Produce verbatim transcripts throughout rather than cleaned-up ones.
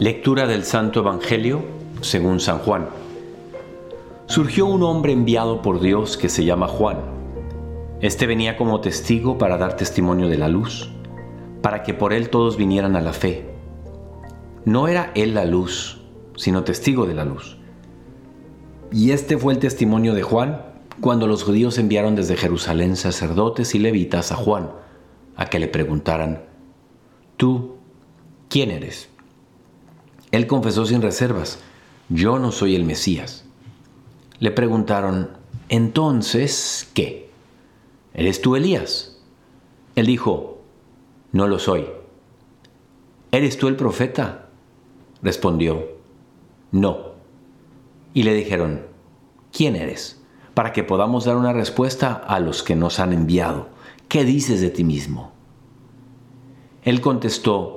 Lectura del Santo Evangelio según San Juan. Surgió un hombre enviado por Dios que se llama Juan. Este venía como testigo para dar testimonio de la luz, para que por él todos vinieran a la fe. No era él la luz, sino testigo de la luz. Y este fue el testimonio de Juan cuando los judíos enviaron desde Jerusalén sacerdotes y levitas a Juan, a que le preguntaran: ¿Tú quién eres? Él confesó sin reservas: yo no soy el Mesías. Le preguntaron: ¿entonces qué? ¿Eres tú Elías? Él dijo: no lo soy. ¿Eres tú el profeta? Respondió: no. Y le dijeron: ¿quién eres? Para que podamos dar una respuesta a los que nos han enviado. ¿Qué dices de ti mismo? Él contestó: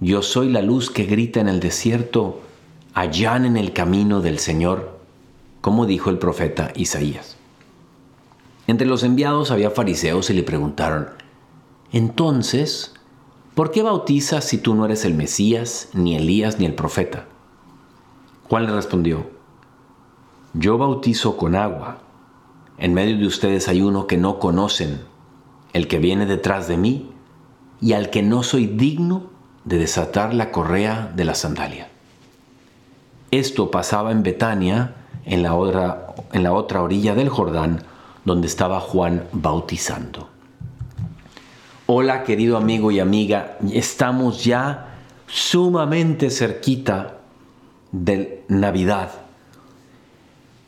yo soy la luz que grita en el desierto, allanen el camino del Señor, como dijo el profeta Isaías. Entre los enviados había fariseos y le preguntaron: entonces, ¿por qué bautizas si tú no eres el Mesías, ni Elías, ni el profeta? Juan le respondió: yo bautizo con agua. En medio de ustedes hay uno que no conocen, el que viene detrás de mí, y al que no soy digno de desatar la correa de la sandalia. Esto pasaba en Betania, en la, otra, en la otra orilla del Jordán, donde estaba Juan bautizando. Hola, querido amigo y amiga, estamos ya sumamente cerquita de Navidad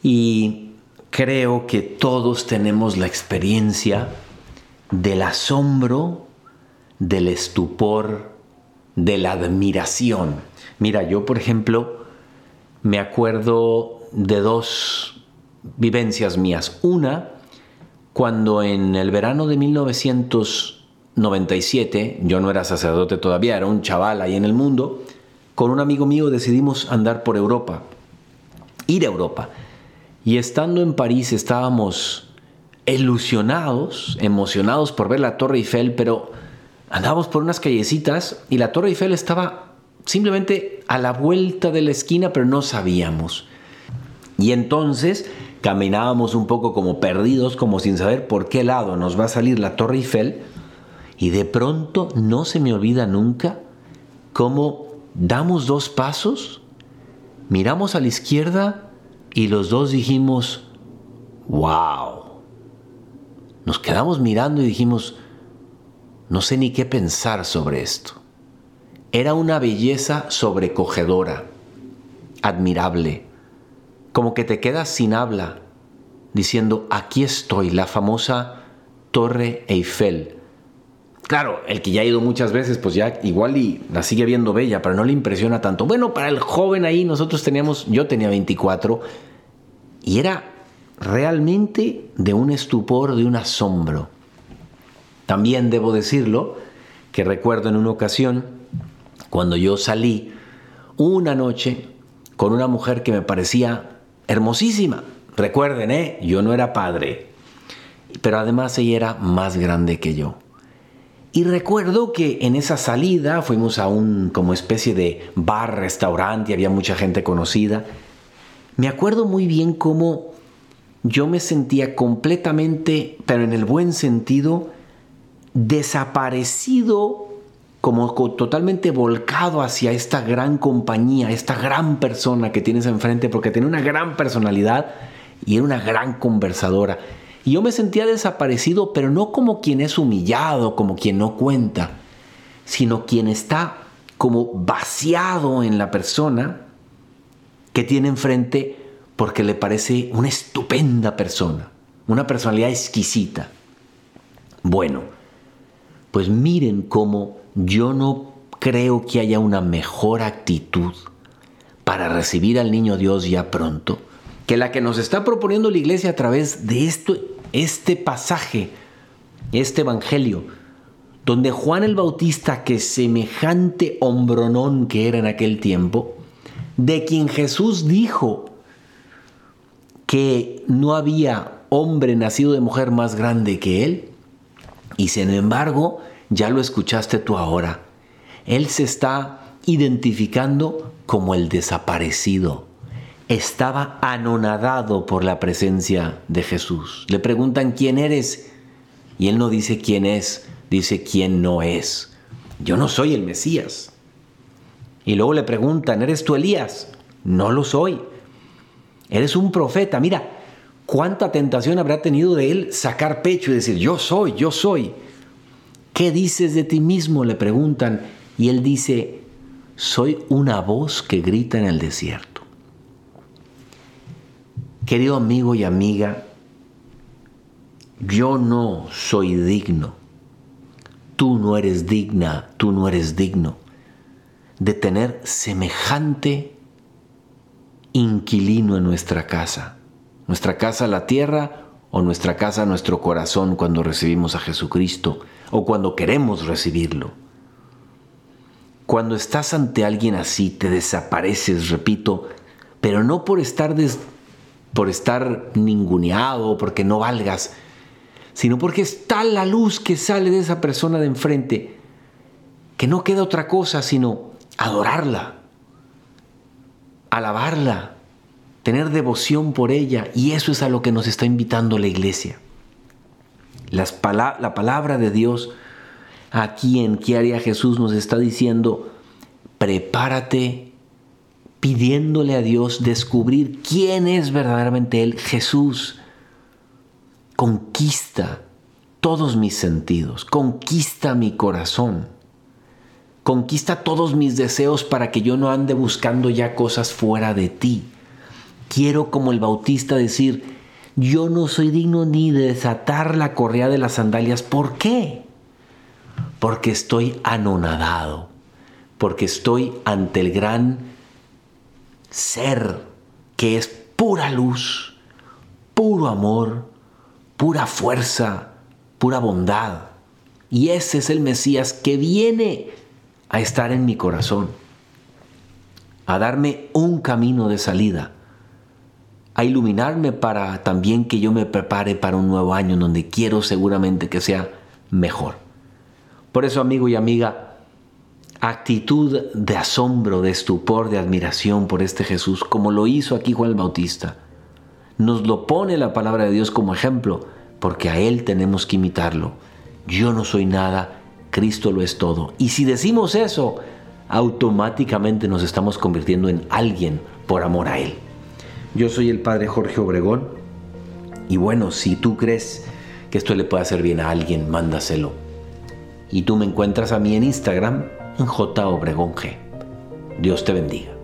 y creo que todos tenemos la experiencia del asombro, del estupor, de la admiración. Mira, yo por ejemplo me acuerdo de dos vivencias mías. Una, cuando en el verano de mil novecientos noventa y siete, yo no era sacerdote todavía, era un chaval ahí en el mundo, con un amigo mío decidimos andar por Europa, ir a Europa. Y estando en París estábamos ilusionados, emocionados por ver la Torre Eiffel, pero andábamos por unas callecitas y la Torre Eiffel estaba simplemente a la vuelta de la esquina, pero no sabíamos. Y entonces caminábamos un poco como perdidos, como sin saber por qué lado nos va a salir la Torre Eiffel. Y de pronto no se me olvida nunca cómo damos dos pasos, miramos a la izquierda y los dos dijimos: ¡wow! Nos quedamos mirando y dijimos: no sé ni qué pensar sobre esto. Era una belleza sobrecogedora, admirable, como que te quedas sin habla, diciendo: aquí estoy, la famosa Torre Eiffel. Claro, el que ya ha ido muchas veces, pues ya igual y la sigue viendo bella, pero no le impresiona tanto. Bueno, para el joven ahí, nosotros teníamos, yo tenía veinticuatro, y era realmente de un estupor, de un asombro. También debo decirlo que recuerdo en una ocasión cuando yo salí una noche con una mujer que me parecía hermosísima. Recuerden, ¿eh? Yo no era padre, pero además ella era más grande que yo. Y recuerdo que en esa salida fuimos a un como especie de bar, restaurante, y había mucha gente conocida. Me acuerdo muy bien cómo yo me sentía completamente, pero en el buen sentido, desaparecido, como totalmente volcado hacia esta gran compañía, esta gran persona que tienes enfrente, porque tenía una gran personalidad y era una gran conversadora. Y yo me sentía desaparecido, pero no como quien es humillado, como quien no cuenta, sino quien está como vaciado en la persona que tiene enfrente porque le parece una estupenda persona, una personalidad exquisita. Bueno, pues miren cómo yo no creo que haya una mejor actitud para recibir al niño Dios ya pronto que la que nos está proponiendo la iglesia a través de esto, este pasaje, este evangelio, donde Juan el Bautista, que semejante hombronón que era en aquel tiempo, de quien Jesús dijo que no había hombre nacido de mujer más grande que él, y sin embargo, ya lo escuchaste tú ahora. Él se está identificando como el desaparecido. Estaba anonadado por la presencia de Jesús. Le preguntan quién eres y él no dice quién es, dice quién no es. Yo no soy el Mesías. Y luego le preguntan, ¿eres tú Elías? No lo soy. Eres un profeta. Mira, cuánta tentación habrá tenido de él sacar pecho y decir, yo soy, yo soy. ¿Qué dices de ti mismo?, le preguntan. Y él dice, soy una voz que grita en el desierto. Querido amigo y amiga, yo no soy digno. Tú no eres digna, tú no eres digno de tener semejante inquilino en nuestra casa. Nuestra casa la tierra o nuestra casa nuestro corazón cuando recibimos a Jesucristo o cuando queremos recibirlo. Cuando estás ante alguien así te desapareces, repito, pero no por estar, des, por estar ninguneado, porque no valgas, sino porque es tal la luz que sale de esa persona de enfrente que no queda otra cosa sino adorarla, alabarla, tener devoción por ella, y eso es a lo que nos está invitando la iglesia. Las pala- la palabra de Dios aquí en ¿Qué haría Jesús? Nos está diciendo, prepárate pidiéndole a Dios descubrir quién es verdaderamente Él, Jesús. Conquista todos mis sentidos, conquista mi corazón, conquista todos mis deseos para que yo no ande buscando ya cosas fuera de ti. Quiero, como el Bautista, decir, yo no soy digno ni de desatar la correa de las sandalias. ¿Por qué? Porque estoy anonadado, porque estoy ante el gran ser que es pura luz, puro amor, pura fuerza, pura bondad. Y ese es el Mesías que viene a estar en mi corazón, a darme un camino de salida, a iluminarme para también que yo me prepare para un nuevo año en donde quiero seguramente que sea mejor. Por eso, amigo y amiga, actitud de asombro, de estupor, de admiración por este Jesús, como lo hizo aquí Juan el Bautista. Nos lo pone la palabra de Dios como ejemplo, porque a Él tenemos que imitarlo. Yo no soy nada, Cristo lo es todo. Y si decimos eso, automáticamente nos estamos convirtiendo en alguien por amor a Él. Yo soy el padre Jorge Obregón, y bueno, si tú crees que esto le puede hacer bien a alguien, mándaselo. Y tú me encuentras a mí en Instagram, en jobregong. Dios te bendiga.